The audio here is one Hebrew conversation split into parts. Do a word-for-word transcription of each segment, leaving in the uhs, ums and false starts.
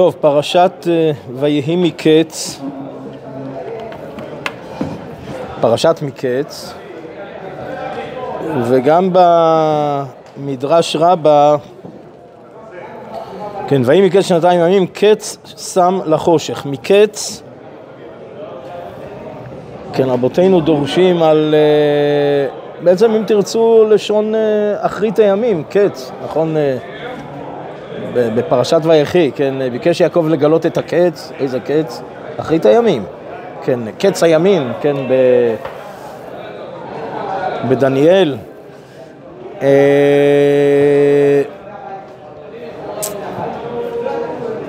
טוב, פרשת ויהי מקץ, פרשת מקץ, וגם במדרש רבה, כן, ויהי מקץ שנתיים ימים, קץ שם לחושך, מקץ, כן, רבותינו דורשים על, בעצם אם תרצו לשון אחרית הימים, קץ, נכון? בפרשת ויחי, כן, ביקש יעקב לגלות את הקץ, איזה קץ? אחרית הימים, כן, קץ הימים, כן, ב... בדניאל. אה...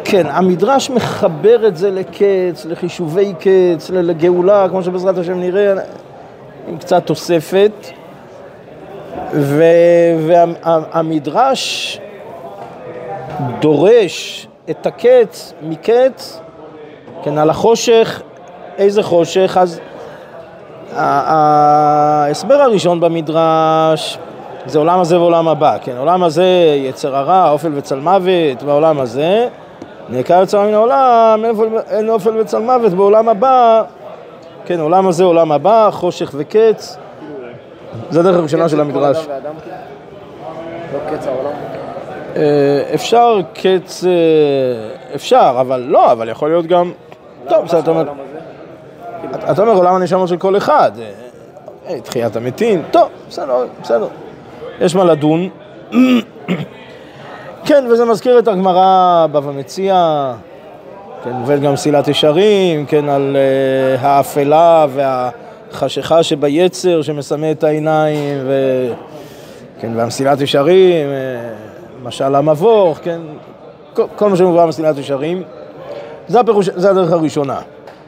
כן, המדרש מחבר את זה לקץ, לחישובי קץ, לגאולה, כמו שבעזרת השם נראה, עם קצת תוספת, ו... והמדרש דורש את הקץ מקץ, כן, על החושך, איזה חושך? אז ההסבר הראשון במדרש זה עולם הזה ועולם הבא, כן, עולם הזה יצר הרע, אופל וצל מוות, בעולם הזה נעקר יצר מן העולם, אין אופל וצל מוות, בעולם הבא, כן, עולם הזה עולם הבא, חושך וקץ, זה הדרך הראשונה של המדרש. לא קץ העולם? אפשר קץ, אפשר, אבל לא, אבל יכול להיות גם... טוב, בסדר, אתה אומר... אתה אומר, עולם הנשמות של כל אחד, תחיית המתים, טוב, בסדר, בסדר. יש מה לדון. כן, וזה מזכיר את הגמרא בבא מציעא, כן, וגם מסילת ישרים, כן, על האפלה והחשיכה שביצר שמסמא את העיניים, כן, והמסילת ישרים... משל המבוך, כן, כל, כל מה שמובא במסילת ישרים, זה, הפירוש, זה הדרך הראשונה.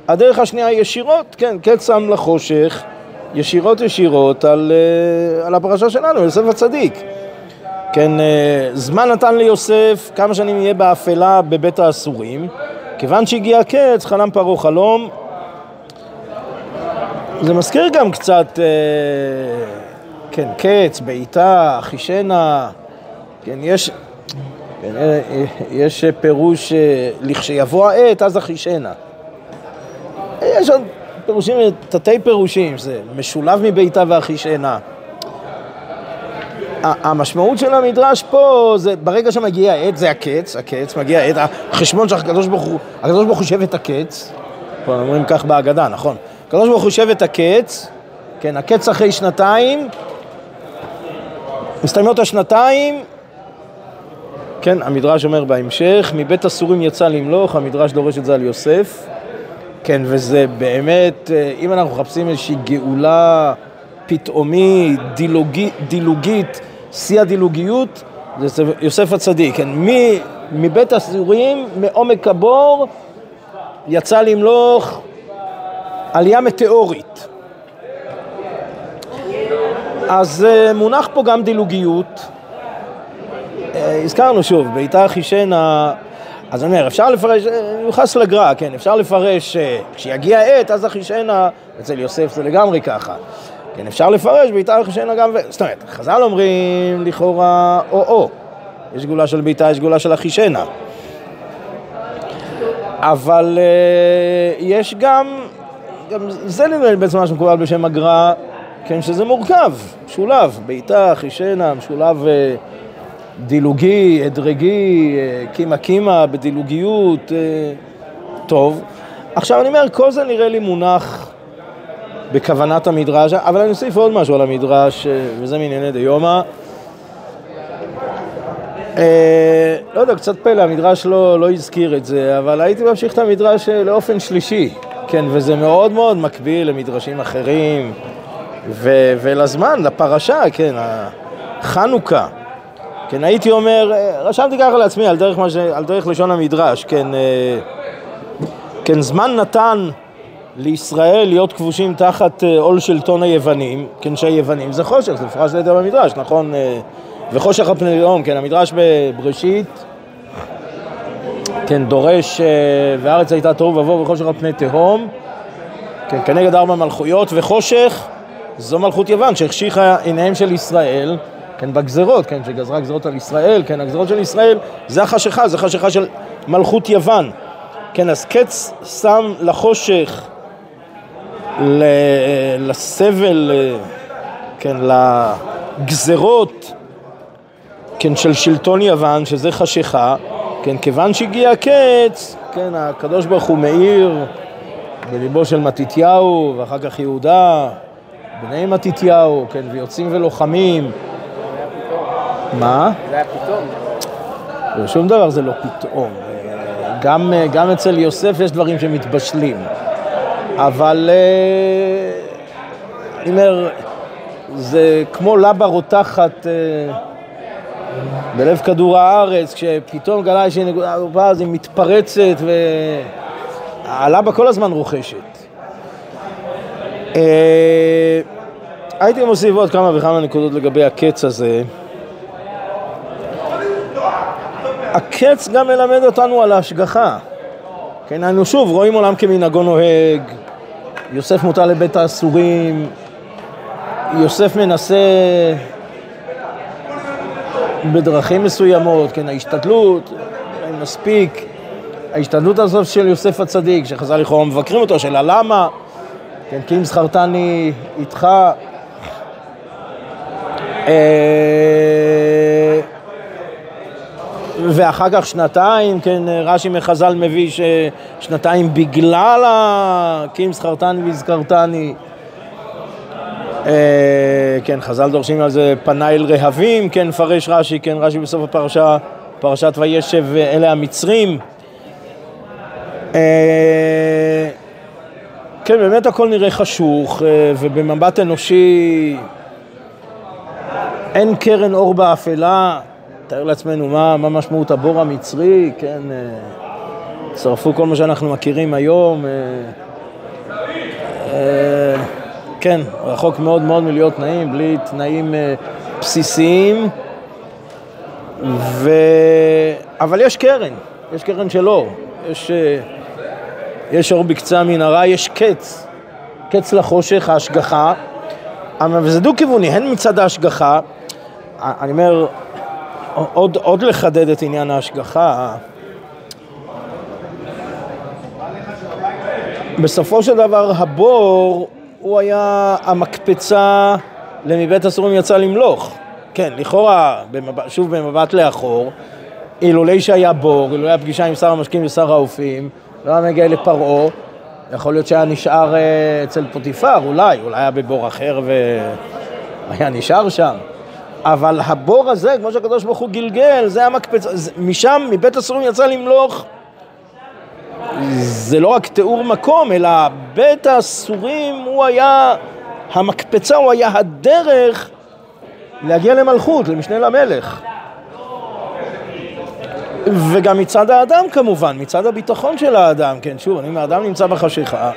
הדרך השנייה היא ישירות, כן, קץ שם לחושך, ישירות ישירות על, על הפרשה שלנו, יוסף הצדיק. כן, זמן נתן ליוסף, כמה שנים יהיה באפלה בבית האסורים, כיוון שהגיע הקץ, חלם פרעה חלום. זה מזכיר גם קצת, כן, קץ, בעיטה, חישנה, כן, יש, כן, יש פירוש לכשיבוא העת, אז אחישנה. יש עוד פירושים, תתי פירושים, זה משולב מביתה ואחישנה. המשמעות של המדרש פה, זה, ברגע שמגיע העת, זה הקץ, הקץ, מגיע העת, החשבון שהקדוש ברוך הוא, הקדוש ברוך הוא חושב את הקץ, כבר אומרים כך בהגדה, נכון. הקדוש ברוך הוא חושב את הקץ, כן, הקץ אחרי שנתיים, מסתיימות השנתיים, כן, המדרש אומר בהמשך, מבית הסורים יצא למלוך, המדרש דורש את זה על יוסף, כן, וזה באמת, אם אנחנו מחפשים איזושהי גאולה פתאומית, דילוגי, דילוגית, שיא הדילוגיות, זה יוסף הצדיק, כן, מ, מבית הסורים, מעומק הבור, יצא למלוך, עלייה מטאורית. אז מונח פה גם דילוגיות, הזכרנו שוב, בעיטה אחישנה, אז אני אומר, אפשר לפרש, מיוחס לגרא, כן, אפשר לפרש, כשיגיע העת, אז אחישנה, אצל יוסף זה לגמרי ככה, כן, אפשר לפרש, בעיטה אחישנה גם, זאת אומרת, חז"ל אומרים לכאורה, או-או, יש גאולה של בעיטה, יש גאולה של אחישנה, אבל יש גם, גם זה בעצם מה שמקובל בשם הגרא, כן, שזה מורכב, משולב, בעיטה, אחישנה, משולב... דילוגי, הדרגי, קימה קימה, בדילוגיות, טוב. עכשיו אני אומר, כל זה נראה לי מונח בכוונת המדרש, אבל אני אוסיף עוד משהו על המדרש, וזה מענייני דיומא. לא יודע, קצת פלא, המדרש לא, לא הזכיר את זה, אבל הייתי ממשיך את המדרש לאופן שלישי, כן, וזה מאוד מאוד מקביל למדרשים אחרים, ו- ולזמן, לפרשה, כן, החנוכה. כן, הייתי אומר, רשמתי ככה לעצמי על דרך, על דרך לשון המדרש, כן, כן, זמן נתן לישראל להיות כבושים תחת עול שלטון היוונים, כן, שהיוונים זה חושך, זה מפורש לידי במדרש, נכון, וחושך על פני לאום, כן, המדרש בבראשית, כן, דורש, והארץ הייתה תוהו ובוהו וחושך על פני תהום, כן, כנגד ארבע מלכויות, וחושך, זו מלכות יוון שהחשיכה עיניהם של ישראל, כן, בגזרות, כן, שגזרה גזרות על ישראל, כן, הגזרות של ישראל, זה החשיכה, זה חשיכה של מלכות יוון. כן, אז קץ שם לחושך, לסבל, כן, לגזרות, כן, של שלטון יוון, שזה חשיכה, כן, כיוון שהגיע הקץ, כן, הקדוש ברוך הוא מאיר בליבו של מתתיהו, ואחר כך יהודה, בני מתתיהו, כן, ויוצאים ולוחמים. מה? זה היה פתאום. שום דבר זה לא פתאום. גם, גם אצל יוסף יש דברים שמתבשלים. אבל, אני אומר, זה כמו לבה רותחת בלב כדור הארץ, כשפתאום גלה שהיא נקודה ארובה, אז היא מתפרצת, והלבה כל הזמן רוכשת. הייתי מוסיף עוד כמה וכמה נקודות לגבי הקץ הזה. הקץ גם מלמד אותנו על ההשגחה. כן, אנו שוב רואים עולם כמנהגו נוהג, יוסף מוטל לבית האסורים, יוסף מנסה בדרכים מסוימות, כן, ההשתדלות, מספיק, ההשתדלות הזאת של יוסף הצדיק, שחז"ל לכאורה מבקרים אותו, שאלה למה, כן, כי אם זכרתני איתך, אה... ואחר כך שנתיים, כן, רש"י מחז"ל מביא ששנתיים בגלל ה... כי אם זכרתני והזכרתני, אה... כן, חז"ל דורשים על זה פניי אל רהבים, כן, פרש רש"י, כן, רש"י בסוף הפרשה, פרשת וישב אלה המצרים, אה... כן, באמת הכל נראה חשוך, ובמבט אנושי אין קרן אור באפלה. תאר לעצמנו מה, מה משמעות הבור המצרי, כן, צרפו כל מה שאנחנו מכירים היום, כן, רחוק מאוד מאוד מלהיות תנאים, בלי תנאים בסיסיים, ו... אבל יש קרן, יש קרן של אור, יש... יש אור בקצה המנהרה, יש קץ, קץ לחושך, ההשגחה, וזה דו כיווני, הן מצד ההשגחה, אני אומר, עוד, עוד לחדד את עניין ההשגחה, בסופו של דבר הבור הוא היה המקפצה למבית הסורים יצא למלוך, כן, לכאורה, שוב במבט לאחור, אילולי שהיה בור, אילולי הפגישה עם שר המשקים ושר האופים, לא היה מגיע לפרעה, יכול להיות שהיה נשאר אצל פוטיפר, אולי, אולי היה בבור אחר והיה נשאר שם. אבל הבור הזה, כמו שהקדוש ברוך הוא גלגל, זה היה מקפצה, משם, מבית הסורים יצא למלוך, זה לא רק תיאור מקום, אלא בית הסורים הוא היה, המקפצה הוא היה הדרך להגיע למלכות, למשנה למלך. וגם מצד האדם כמובן, מצד הביטחון של האדם, כן, שוב, אם האדם נמצא בחשיכה,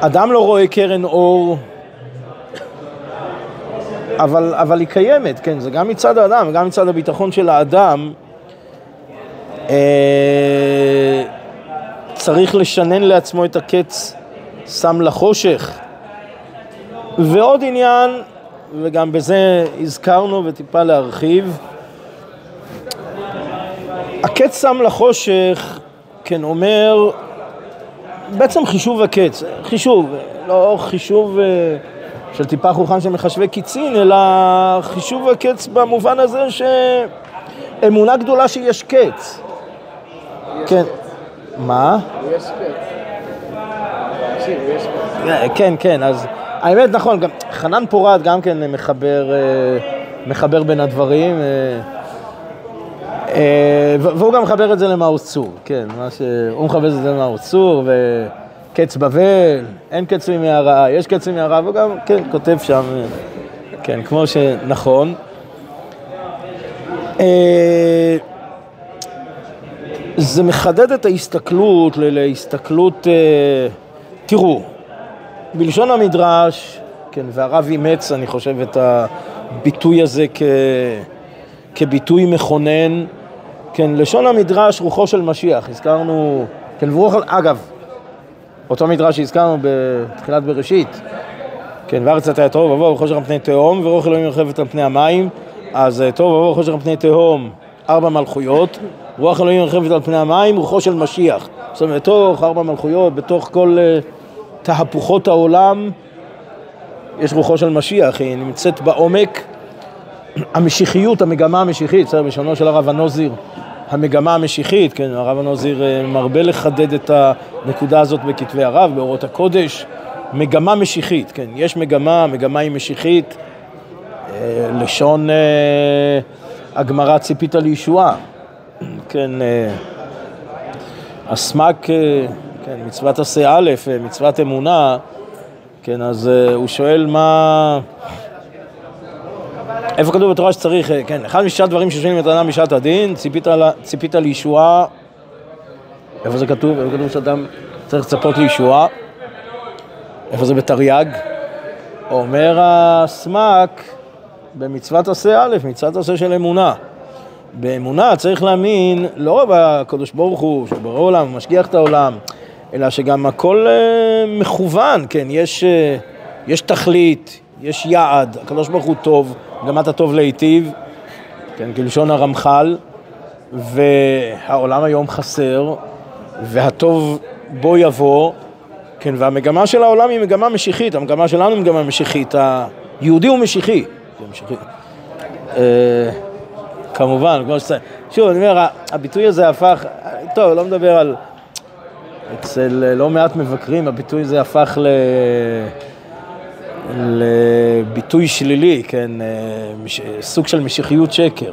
אדם לא רואה קרן אור, אבל, אבל היא קיימת, כן, זה גם מצד האדם, גם מצד הביטחון של האדם, אה, צריך לשנן לעצמו את הקץ, שם לחושך. ועוד עניין, וגם בזה הזכרנו וטיפה להרחיב, הקץ שם לחושך, כן, אומר, בעצם חישוב הקץ, חישוב, לא חישוב של טיפה חוכם שמחשבי קיצין, אלא חישוב הקץ במובן הזה שאמונה גדולה שיש קץ. כן, מה? יש קץ. כן, כן, אז האמת נכון, גם חנן פורת גם כן מחבר, מחבר בין הדברים, והוא גם מחבר את זה למאו צור, כן, הוא מחבר את זה למאו צור, וקץ בבל, אין קץ ממערה, יש קץ ממערה, והוא גם, כן, כותב שם, כן, כמו שנכון. זה מחדד את ההסתכלות, להסתכלות, תראו, בלשון המדרש, כן, והרב אימץ, אני חושב, את הביטוי הזה כ... כביטוי מכונן, כן, לשון המדרש רוחו של משיח, הזכרנו, כן, ורוח, אגב, אותו מדרש שהזכרנו בתחילת בראשית, כן, וארץ אתה תוהו ובוהו חושך על פני תהום, ורוח אלוהים יורחבת על פני המים. אז תוהו ובוהו חושך על פני תהום, ארבע מלכויות, רוח אלוהים יורחבת על פני המים, רוחו של משיח. זאת אומרת, בתוך ארבע מלכויות, בתוך כל uh, תהפוכות העולם, יש רוחו של משיח, היא נמצאת בעומק. המשיחיות, המגמה המשיחית, בסדר, בלשונו של הרב הנוזיר, המגמה המשיחית, כן, הרב הנוזיר מרבה לחדד את הנקודה הזאת בכתבי הרב, באורות הקודש, מגמה משיחית, כן, יש מגמה, מגמה היא משיחית, אה, לשון אה, הגמרא ציפית על ישועה, כן, הסמק, אה, אה, כן, מצוות עשה א', אה, מצוות אמונה, כן, אז אה, הוא שואל מה... איפה כתוב בתורה שצריך, כן, אחד משישה דברים ששואלים את האדם בשעת הדין, ציפית, ציפית לישועה, איפה זה כתוב, איפה כתוב שאדם צריך לצפות לישועה, איפה זה בתרי"ג, אומר הסמ"ק במצוות עשה א', מצוות עשה של אמונה. באמונה צריך להאמין לא בקדוש ברוך הוא, שברא עולם, משגיח את העולם, אלא שגם הכל אה, מכוון, כן, יש, אה, יש תכלית, יש יעד, הקדוש ברוך הוא טוב, גם אתה טוב להיטיב, כן, כלשון הרמח"ל, והעולם היום חסר, והטוב בו יבוא, כן, והמגמה של העולם היא מגמה משיחית, המגמה שלנו היא מגמה משיחית, היהודי הוא משיחי, זה משיחי. אה, כמובן, כמו שצריך, שוב, אני אומר, הביטוי הזה הפך, טוב, לא מדבר על, אצל לא מעט מבקרים, הביטוי הזה הפך ל... לביטוי שלילי, כן, סוג של משיחיות שקר.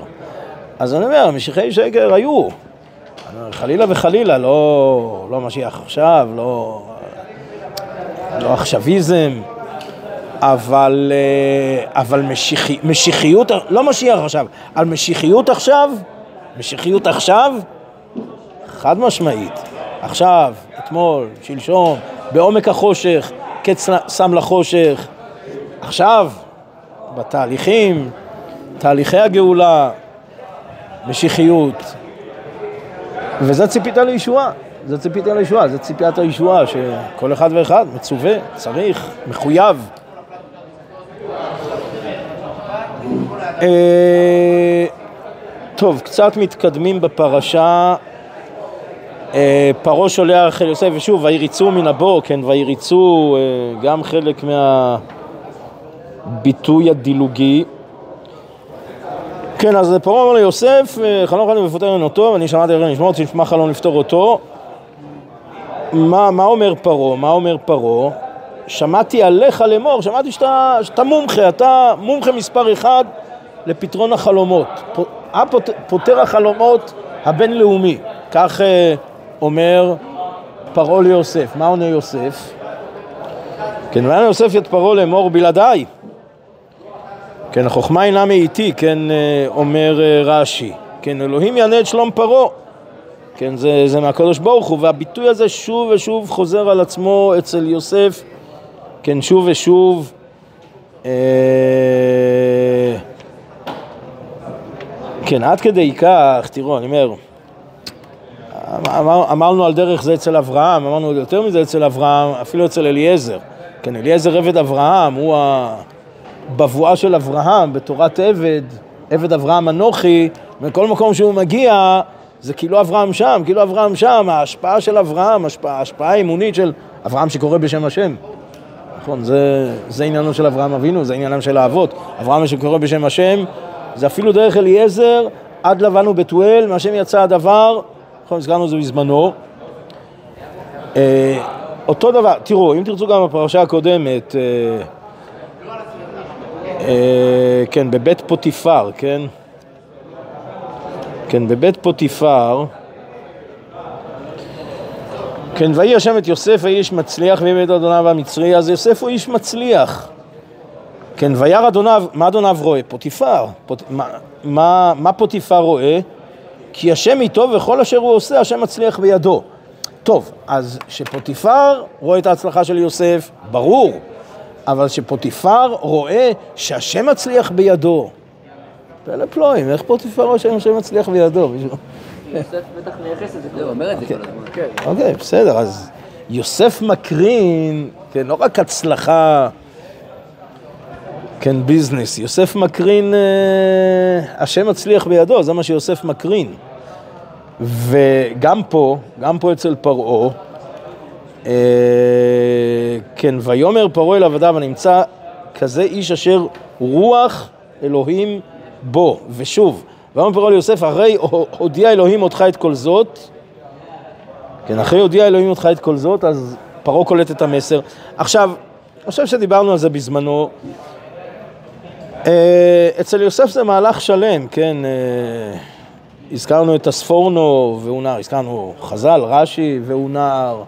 אז אני אומר, משיחי שקר היו. חלילה וחלילה, לא, לא משיח עכשיו, לא, לא עכשוויזם, אבל, אבל משיחי, משיחיות, לא משיח עכשיו, על משיחיות עכשיו, משיחיות עכשיו, חד משמעית. עכשיו, אתמול, שלשום, בעומק החושך, קץ שם לחושך, עכשיו, בתהליכים, תהליכי הגאולה, משיחיות, וזה ציפית לישועה, זה ציפית לישועה, זה ציפיית הישועה, שכל אחד ואחד מצווה, צריך, מחויב. טוב, קצת מתקדמים בפרשה, פרעה שולח אל יוסף, ושוב, ויריצו מן הבור, כן, ויריצו גם חלק מה... ביטוי הדילוגי. כן, אז פרעה אומר ליוסף, חלום חלום ופותר אותו, ואני שמעתי הרי נשמעות, שנשמע חלום לפתור אותו. מה, מה אומר פרעה? מה אומר פרעה? שמעתי עליך לאמור, שמעתי שאתה, שאתה מומחה, אתה מומחה מספר אחד לפתרון החלומות. הפות, פותר החלומות הבינלאומי. כך אומר פרעה ליוסף. מה עונה יוסף? כן, ואני יוסף את פרעה לאמור בלעדיי. כן, החוכמה אינה מאיתי, כן, אומר רש"י. כן, אלוהים יענה את שלום פרעה. כן, זה, זה מהקדוש ברוך הוא, והביטוי הזה שוב ושוב חוזר על עצמו אצל יוסף. כן, שוב ושוב. אה... כן, עד כדי כך, תראו, אני אומר, אמר, אמרנו על דרך זה אצל אברהם, אמרנו יותר מזה אצל אברהם, אפילו אצל אליעזר. כן, אליעזר עבד אברהם, הוא הבבואה של אברהם בתורת עבד, עבד אברהם אנוכי, וכל מקום שהוא מגיע, זה כאילו אברהם שם, כאילו אברהם שם, ההשפעה של אברהם, ההשפעה, ההשפעה האמונית של אברהם שקורא בשם השם. נכון, זה, זה עניינו של אברהם אבינו, זה עניינם של האבות. אברהם שקורא בשם השם, זה אפילו דרך אליעזר, עד לבן ובתואל, מהשם יצא הדבר, נכון, הזכרנו זה בזמנו. אותו דבר, תראו, אם תרצו גם בפרשה הקודמת, אה, אה, כן, בבית פוטיפר, כן? כן, בבית פוטיפר, כן, ויהי השם את יוסף, ויהי איש מצליח, ויהי בית אדוניו המצרי, אז יוסף הוא איש מצליח. כן, וירא אדוניו, מה אדוניו רואה? פוטיפר. פוט, מה, מה, מה פוטיפר רואה? כי השם איתו וכל אשר הוא עושה, השם מצליח בידו. טוב, אז שפוטיפר רואה את ההצלחה של יוסף, ברור, אבל שפוטיפר רואה שהשם מצליח בידו. פלא פלואים, איך פוטיפר רואה שהשם מצליח בידו? יוסף בטח מייחס את זה, הוא אומר את זה כל הזמן. אוקיי, בסדר, אז יוסף מקרין, כן, לא רק הצלחה כן, ביזנס. יוסף מקרין, אה, השם הצליח בידו, זה מה שיוסף מקרין. וגם פה, גם פה אצל פרעה, אה, כן, ויומר פרעה אל עבדיו, נמצא כזה איש אשר רוח אלוהים בו. ושוב, ויאמר פרעה ליוסף, הרי הודיע אלוהים אותך את כל זאת, כן, אחרי הודיע אלוהים אותך את כל זאת, אז פרעה קולט את המסר. עכשיו, אני חושב שדיברנו על זה בזמנו, אצל יוסף זה מהלך שלם, כן, הזכרנו את הספורנו והוא נער, הזכרנו חז"ל, רש"י והוא נער,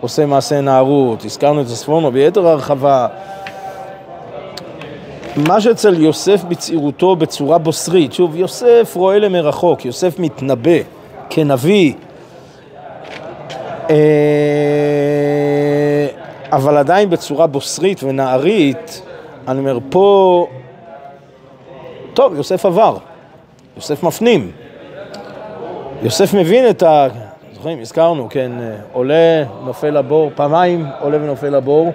עושה מעשה נערות, הזכרנו את הספורנו ביתר הרחבה. מה שאצל יוסף בצעירותו בצורה בוסרית, שוב, יוסף רואה למרחוק, יוסף מתנבא כנביא, אבל עדיין בצורה בוסרית ונערית. אני אומר פה, טוב, יוסף עבר, יוסף מפנים, יוסף מבין את ה... זוכרים, הזכרנו, כן, עולה, נופל לבור, פעמיים עולה ונופל לבור,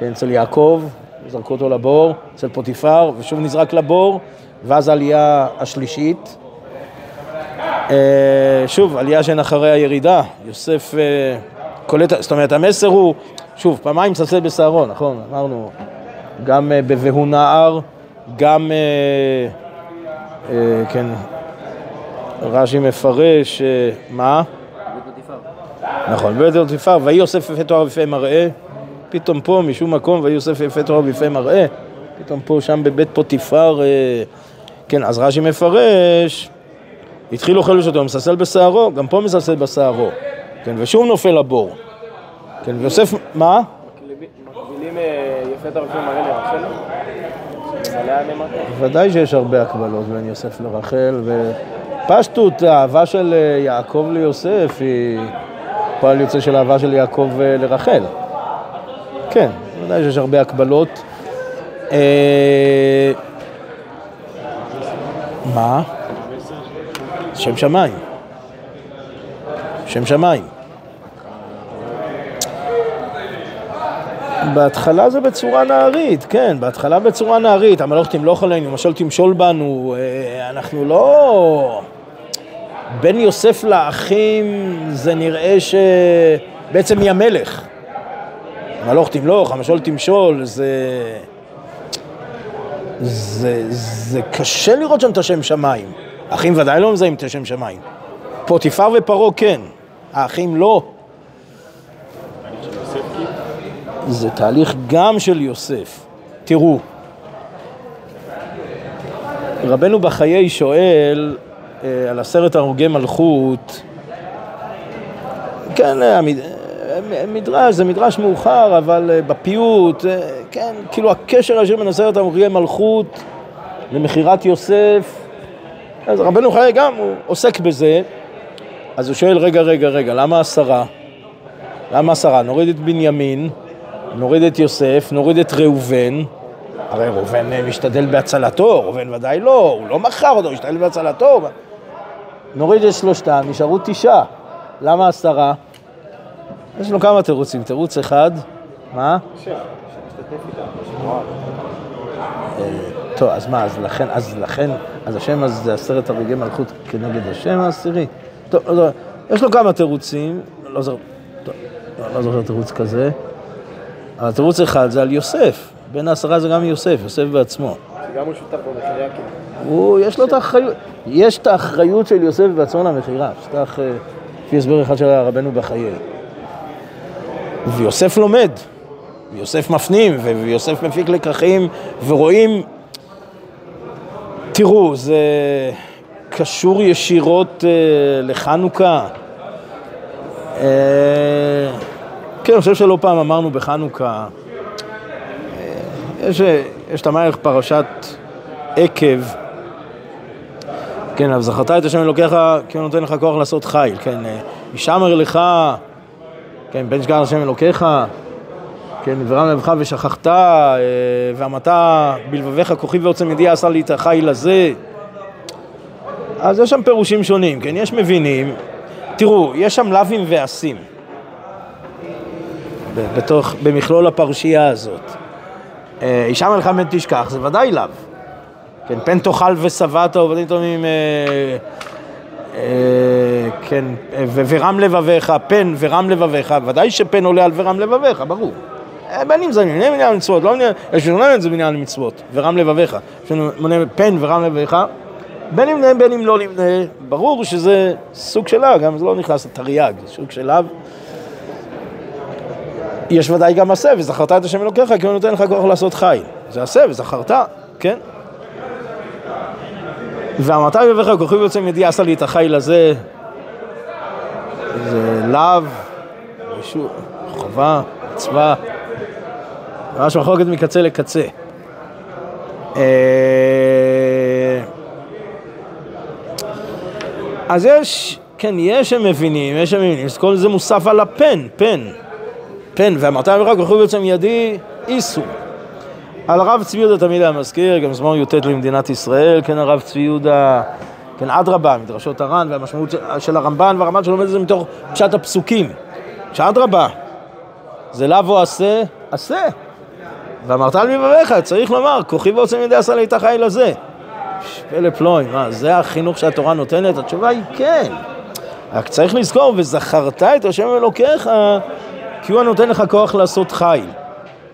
כן, אצל יעקב, זרקו אותו לבור, אצל פוטיפר, ושוב נזרק לבור, ואז העלייה השלישית, שוב, עלייה שאין אחרי הירידה, יוסף קולט, זאת אומרת, המסר הוא, שוב, פעמיים צלצל בשערון, נכון, אמרנו, גם בבהו נער, גם, אה, אה, כן, רש"י מפרש, אה, מה? נכון, בית פוטיפר, והיא יוסף יפה תואר ויפה מראה, פתאום פה משום מקום, והיא יוסף יפה תואר ויפה מראה, פתאום פה, שם בבית פוטיפר, אה, כן, אז רש"י מפרש, התחיל אוכל ושתו, מסלסל בשערו, גם פה מסלסל בשערו, כן, ושום נופל לבור, כן, ויוסף, מה? מקבילים יפה תואר ויפה מראה לרחל? ודאי שיש הרבה הקבלות בין יוסף לרחל, ופשטות, האהבה של יעקב ליוסף היא פועל יוצא של האהבה של יעקב לרחל. כן, ודאי שיש הרבה הקבלות. מה? שם שמיים. שם שמיים. בהתחלה זה בצורה נערית, כן, בהתחלה בצורה נערית, המלוך תמלוך עלינו, משול תמשול בנו, אנחנו לא... בין יוסף לאחים זה נראה שבעצם היא המלך. המלוך תמלוך, המשול תמשול, זה... זה... זה קשה לראות שם את השם שמיים. האחים ודאי לא מזהים את השם שמיים. פוטיפר ופרעה כן, האחים לא. זה תהליך גם של יוסף. תראו, רבנו בחיי שואל אה, על עשרת הרוגי מלכות. כן, המד... מדרש, זה מדרש מאוחר, אבל אה, בפיוט, אה, כן, כאילו הקשר הישיר בין עשרת הרוגי מלכות למכירת יוסף. אז רבנו חיי גם הוא עוסק בזה, אז הוא שואל, רגע, רגע, רגע, למה עשרה? למה עשרה? נוריד את בנימין, נוריד את יוסף, נוריד את ראובן. הרי ראובן משתדל בהצלתו, ראובן ודאי לא, הוא לא מכר אותו, הוא משתדל בהצלתו. נוריד את שלושתם, נשארו תשעה. למה עשרה? יש לנו כמה תירוצים, תירוץ אחד, מה? שם, שמשתתף איתם. טוב, אז מה, אז לכן, אז לכן, אז השם אז זה עשרת הרוגי מלכות כנגד השם העשירי. טוב, יש לו כמה תירוצים, לא זוכר תירוץ כזה. התירוץ אחד זה על יוסף, בין העשרה זה גם יוסף, יוסף בעצמו. שגם הוא שותף במחירה, כן. הוא, יש לו את האחריות, יש את האחריות של יוסף בעצמו למחירה, שתך, לפי הסבר אחד של הרבנו בחיי. ויוסף לומד, ויוסף מפנים, ויוסף מפיק לקחים, ורואים, תראו, זה קשור ישירות לחנוכה. כן, אני חושב שלא פעם אמרנו בחנוכה, יש, יש את המהלך פרשת עקב, כן, אבל זכרת את השם אלוקיך, כי הוא נותן לך כוח לעשות חיל, כן, ישמר לך, כן, בן שגר השם אלוקיך, כן, דברם לבך ושכחת, ועמדת בלבביך כוחי ועוצם ידי עשה לי את החיל הזה. אז יש שם פירושים שונים, כן, יש מבינים, תראו, יש שם לבים ועשים. בתוך, במכלול הפרשייה הזאת. אישה מלחמת תשכח, זה ודאי לאו. כן, פן תאכל וסבתו, עובדים תאומים, כן, ורם לבביך, פן ורם לבביך, ודאי שפן עולה על ורם לבביך, ברור. בנים זה מניין למצוות, לא מניין, יש מניין זה מניין למצוות, ורם לבביך. שמונה פן ורם לבביך, בין אם נהיה, בין אם לא נהיה, ברור שזה סוג שלה, גם זה לא נכנס לתרי"ג, זה סוג שלה. יש ודאי גם עשה, וזכרת את השם אלוקיך, כי הוא נותן לך כוח לעשות חיל. זה עשה, וזכרת, כן? ואמרת בבך, כוחי ויוצא מידי, עשה לי את החיל הזה, זה לאו, משהו, חובה, מצווה, ממש מחלוקת מקצה לקצה. אז יש, כן, יש שמבינים, יש שמבינים, כל זה מוסף על הפן, פן. פן, ואמרת בבך, כוחי ויוצא מידי, איסור. על הרב צבי יהודה תמיד היה מזכיר, גם זמור יוטט למדינת ישראל, כן, הרב צבי יהודה, כן, אדרבה, מדרשות הר"ן, והמשמעות של הרמב"ן והרמב"ן שלומד את זה מתוך פשט הפסוקים. שאדרבה, זה לאו או עשה, עשה. ואמרת לבביך, צריך לומר, כוחי ויוצא מידי עשה לי את החיל הזה. פלא פלואי, מה, זה החינוך שהתורה נותנת? התשובה היא כן. רק צריך לזכור, וזכרת את השם אלוקיך, כי הוא הנותן לך כוח לעשות חיל.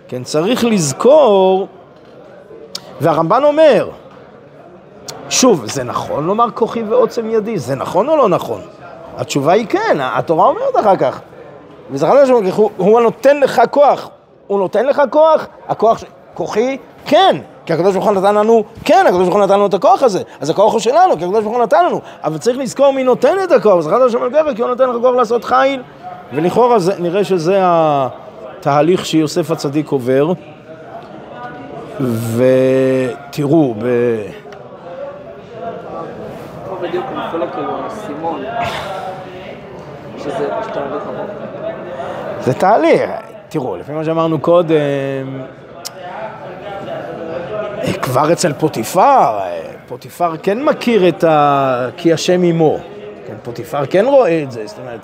כן, צריך לזכור, והרמב"ן אומר, שוב, זה נכון לומר כוחי ועוצם ידי, זה נכון או לא נכון? התשובה היא כן, התורה אומרת אחר כך, וזכרת השם, הוא, הוא נותן לך כוח, הוא נותן לך כוח, הכוח ש... כוחי, כן, כי הקדוש ברוך הוא נתן לנו, כן, הקדוש ברוך הוא נתן לנו את הכוח הזה, אז הכוח הוא שלנו, כי הקדוש ברוך הוא נתן לנו, אבל צריך לזכור מי נותן את הכוח, וזכרת השם אלוקיך, כי הוא נותן לך כוח לעשות חיל, ולכאורה נראה שזה ה... תהליך שיוסף הצדיק עובר, ותראו, ב... פה בדיוק נפלא כאילו סימון, שזה תהליך עבור. זה תהליך, תראו, לפי מה שאמרנו קודם, כבר אצל פוטיפר, פוטיפר כן מכיר את ה... כי השם עמו, כן, פוטיפר כן רואה את זה, זאת אומרת,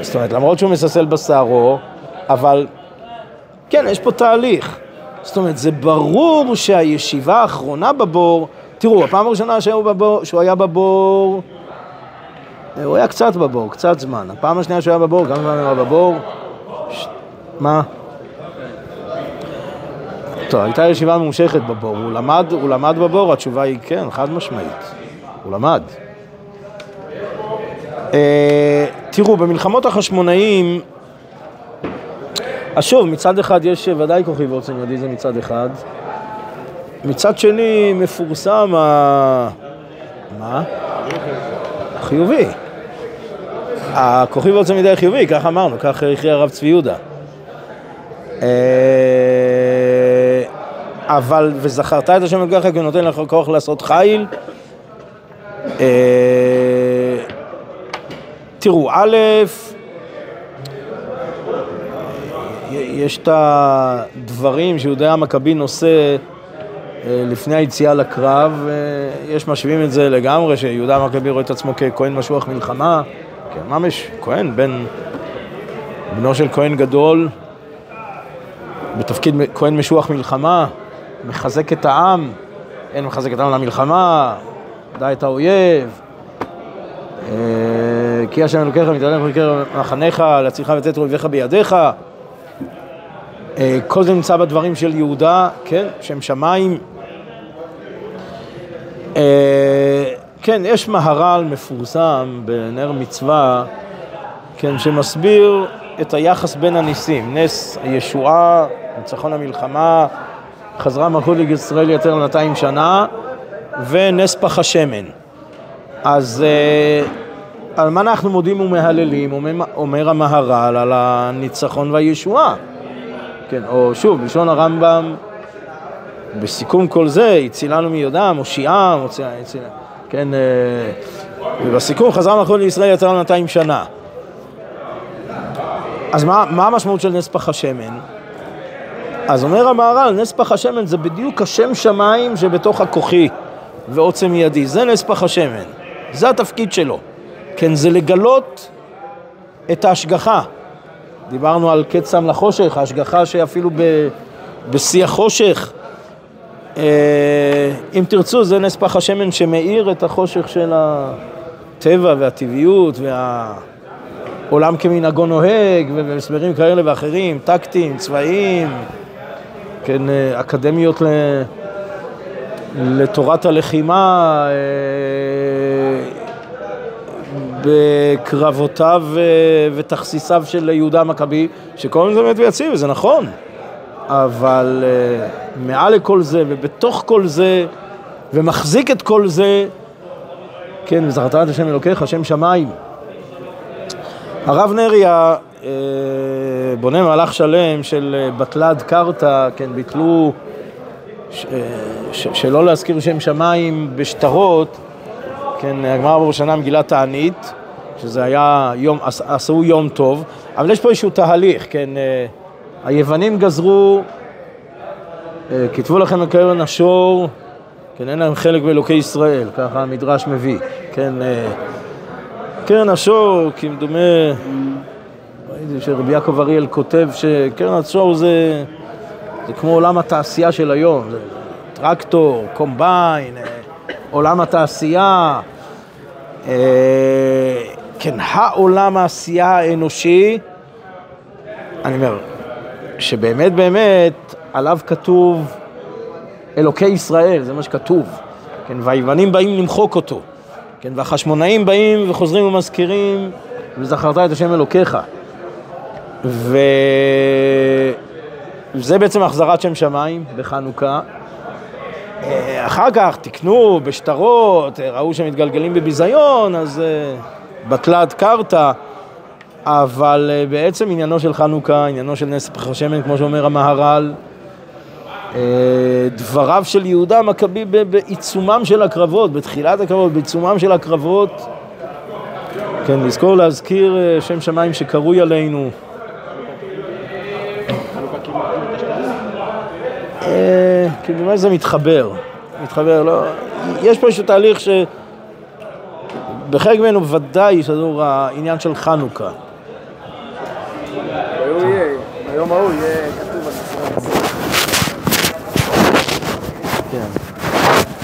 זאת אומרת, למרות שהוא מססל בשערו, אבל, כן, יש פה תהליך. זאת אומרת, זה ברור שהישיבה האחרונה בבור, תראו, הפעם הראשונה שהוא, בבור, שהוא היה בבור, הוא היה קצת בבור, קצת זמן. הפעם השנייה שהוא היה בבור, גם זמן היה בבור. ש... מה? טוב, הייתה ישיבה ממושכת בבור. הוא למד, הוא למד בבור, התשובה היא כן, חד משמעית. הוא למד. אה, תראו, במלחמות החשמונאים, אז שוב, מצד אחד יש ודאי כוחי ועוצם ידי, זה מצד אחד. מצד שני מפורסם ה... מה? חיובי. הכוחי ועוצם ידי חיובי, כך אמרנו, כך הכריע הרב צבי יהודה. אבל, וזכרת את השם אלוקיך, כי הוא נותן לך כוח לעשות חיל. תראו, א', יש את הדברים שיהודה המכבי נושא לפני היציאה לקרב, יש משווים את זה לגמרי, שיהודה המכבי רואה את עצמו ככהן משוח מלחמה, ממש כהן, בנו של כהן גדול, בתפקיד כהן משוח מלחמה, מחזק את העם, אין מחזק את העם למלחמה, דע את האויב, כי השם אלוקיך מתהלך בקרב מחניך, להצילך ותת אויביך בידיך, כל זה נמצא בדברים של יהודה, כן, שם שמיים. כן, יש מהר"ל מפורסם בנר מצווה, כן, שמסביר את היחס בין הניסים. נס הישועה, ניצחון המלחמה, חזרה מלכות ישראל יותר מאתיים שנה, ונס פך השמן. אז על מה אנחנו מודים ומהללים, אומר המהר"ל, על הניצחון והישועה. כן, או שוב, בלשון הרמב"ם, בסיכום כל זה, הצילנו מידם, הושיעם, הצילנו, כן, ובסיכום חזרה מלכות לישראל יותר מאתיים שנה. אז מה, מה המשמעות של נס פך השמן? אז אומר המהר"ל, נס פך השמן זה בדיוק השם שמיים שבתוך הכוחי ועוצם ידי, זה נס פך השמן, זה התפקיד שלו. כן, זה לגלות את ההשגחה. דיברנו על קץ שם לחושך, ההשגחה שאפילו בשיא החושך. אם תרצו, זה נס פך השמן שמאיר את החושך של הטבע והטבעיות והעולם כמנהגו נוהג, ובמסברים כאלה ואחרים, טקטיים, צבאיים, כן, אקדמיות לתורת הלחימה, בקרבותיו ותכסיסיו של יהודה המכבי, שכל זה באמת ויציב, וזה נכון. אבל מעל לכל זה ובתוך כל זה ומחזיק את כל זה, כן, וזכרת את השם אלוקיך, השם שמיים. הרב נריה בונה מהלך שלם של בטלת קרתא, כן, ביטלו ש- ש- שלא להזכיר שם שמיים בשטרות, כן, הגמרא בראשונה מגילת תענית, שזה היה יום, עשו יום טוב, אבל יש פה איזשהו תהליך, כן, היוונים גזרו, כתבו לכם על קרן השור, כן, אין להם חלק באלוקי ישראל, ככה המדרש מביא, כן, קרן השור, כמדומה, ראיתי שרבי יעקב אריאל כותב שקרן השור זה, זה כמו עולם התעשייה של היום, זה טרקטור, קומביין, עולם התעשייה, כן, העולם העשייה האנושי, אני אומר, שבאמת באמת עליו כתוב אלוקי ישראל, זה מה שכתוב, כן, והיוונים באים למחוק אותו, כן, והחשמונאים באים וחוזרים ומזכירים, וזכרת את השם אלוקיך, וזה בעצם החזרת שם שמיים בחנוכה. אחר כך תקנו בשטרות, ראו שמתגלגלים בביזיון, אז בטלת קרתא, אבל בעצם עניינו של חנוכה, עניינו של נס פך השמן, כמו שאומר המהר"ל, דבריו של יהודה המכבי בעיצומם של הקרבות, בתחילת הקרבות, בעיצומם של הקרבות, כן, לזכור להזכיר שם שמיים שקרוי עלינו. כי באמת זה מתחבר, מתחבר, לא, יש פה איזשהו תהליך ש... בחלק ממנו ודאי שזור העניין של חנוכה. היום ההוא יהיה כתוב על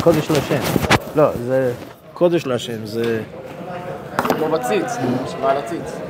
קודש להשם. לא, זה קודש להשם, זה... כמו בציץ, שמע על הציץ.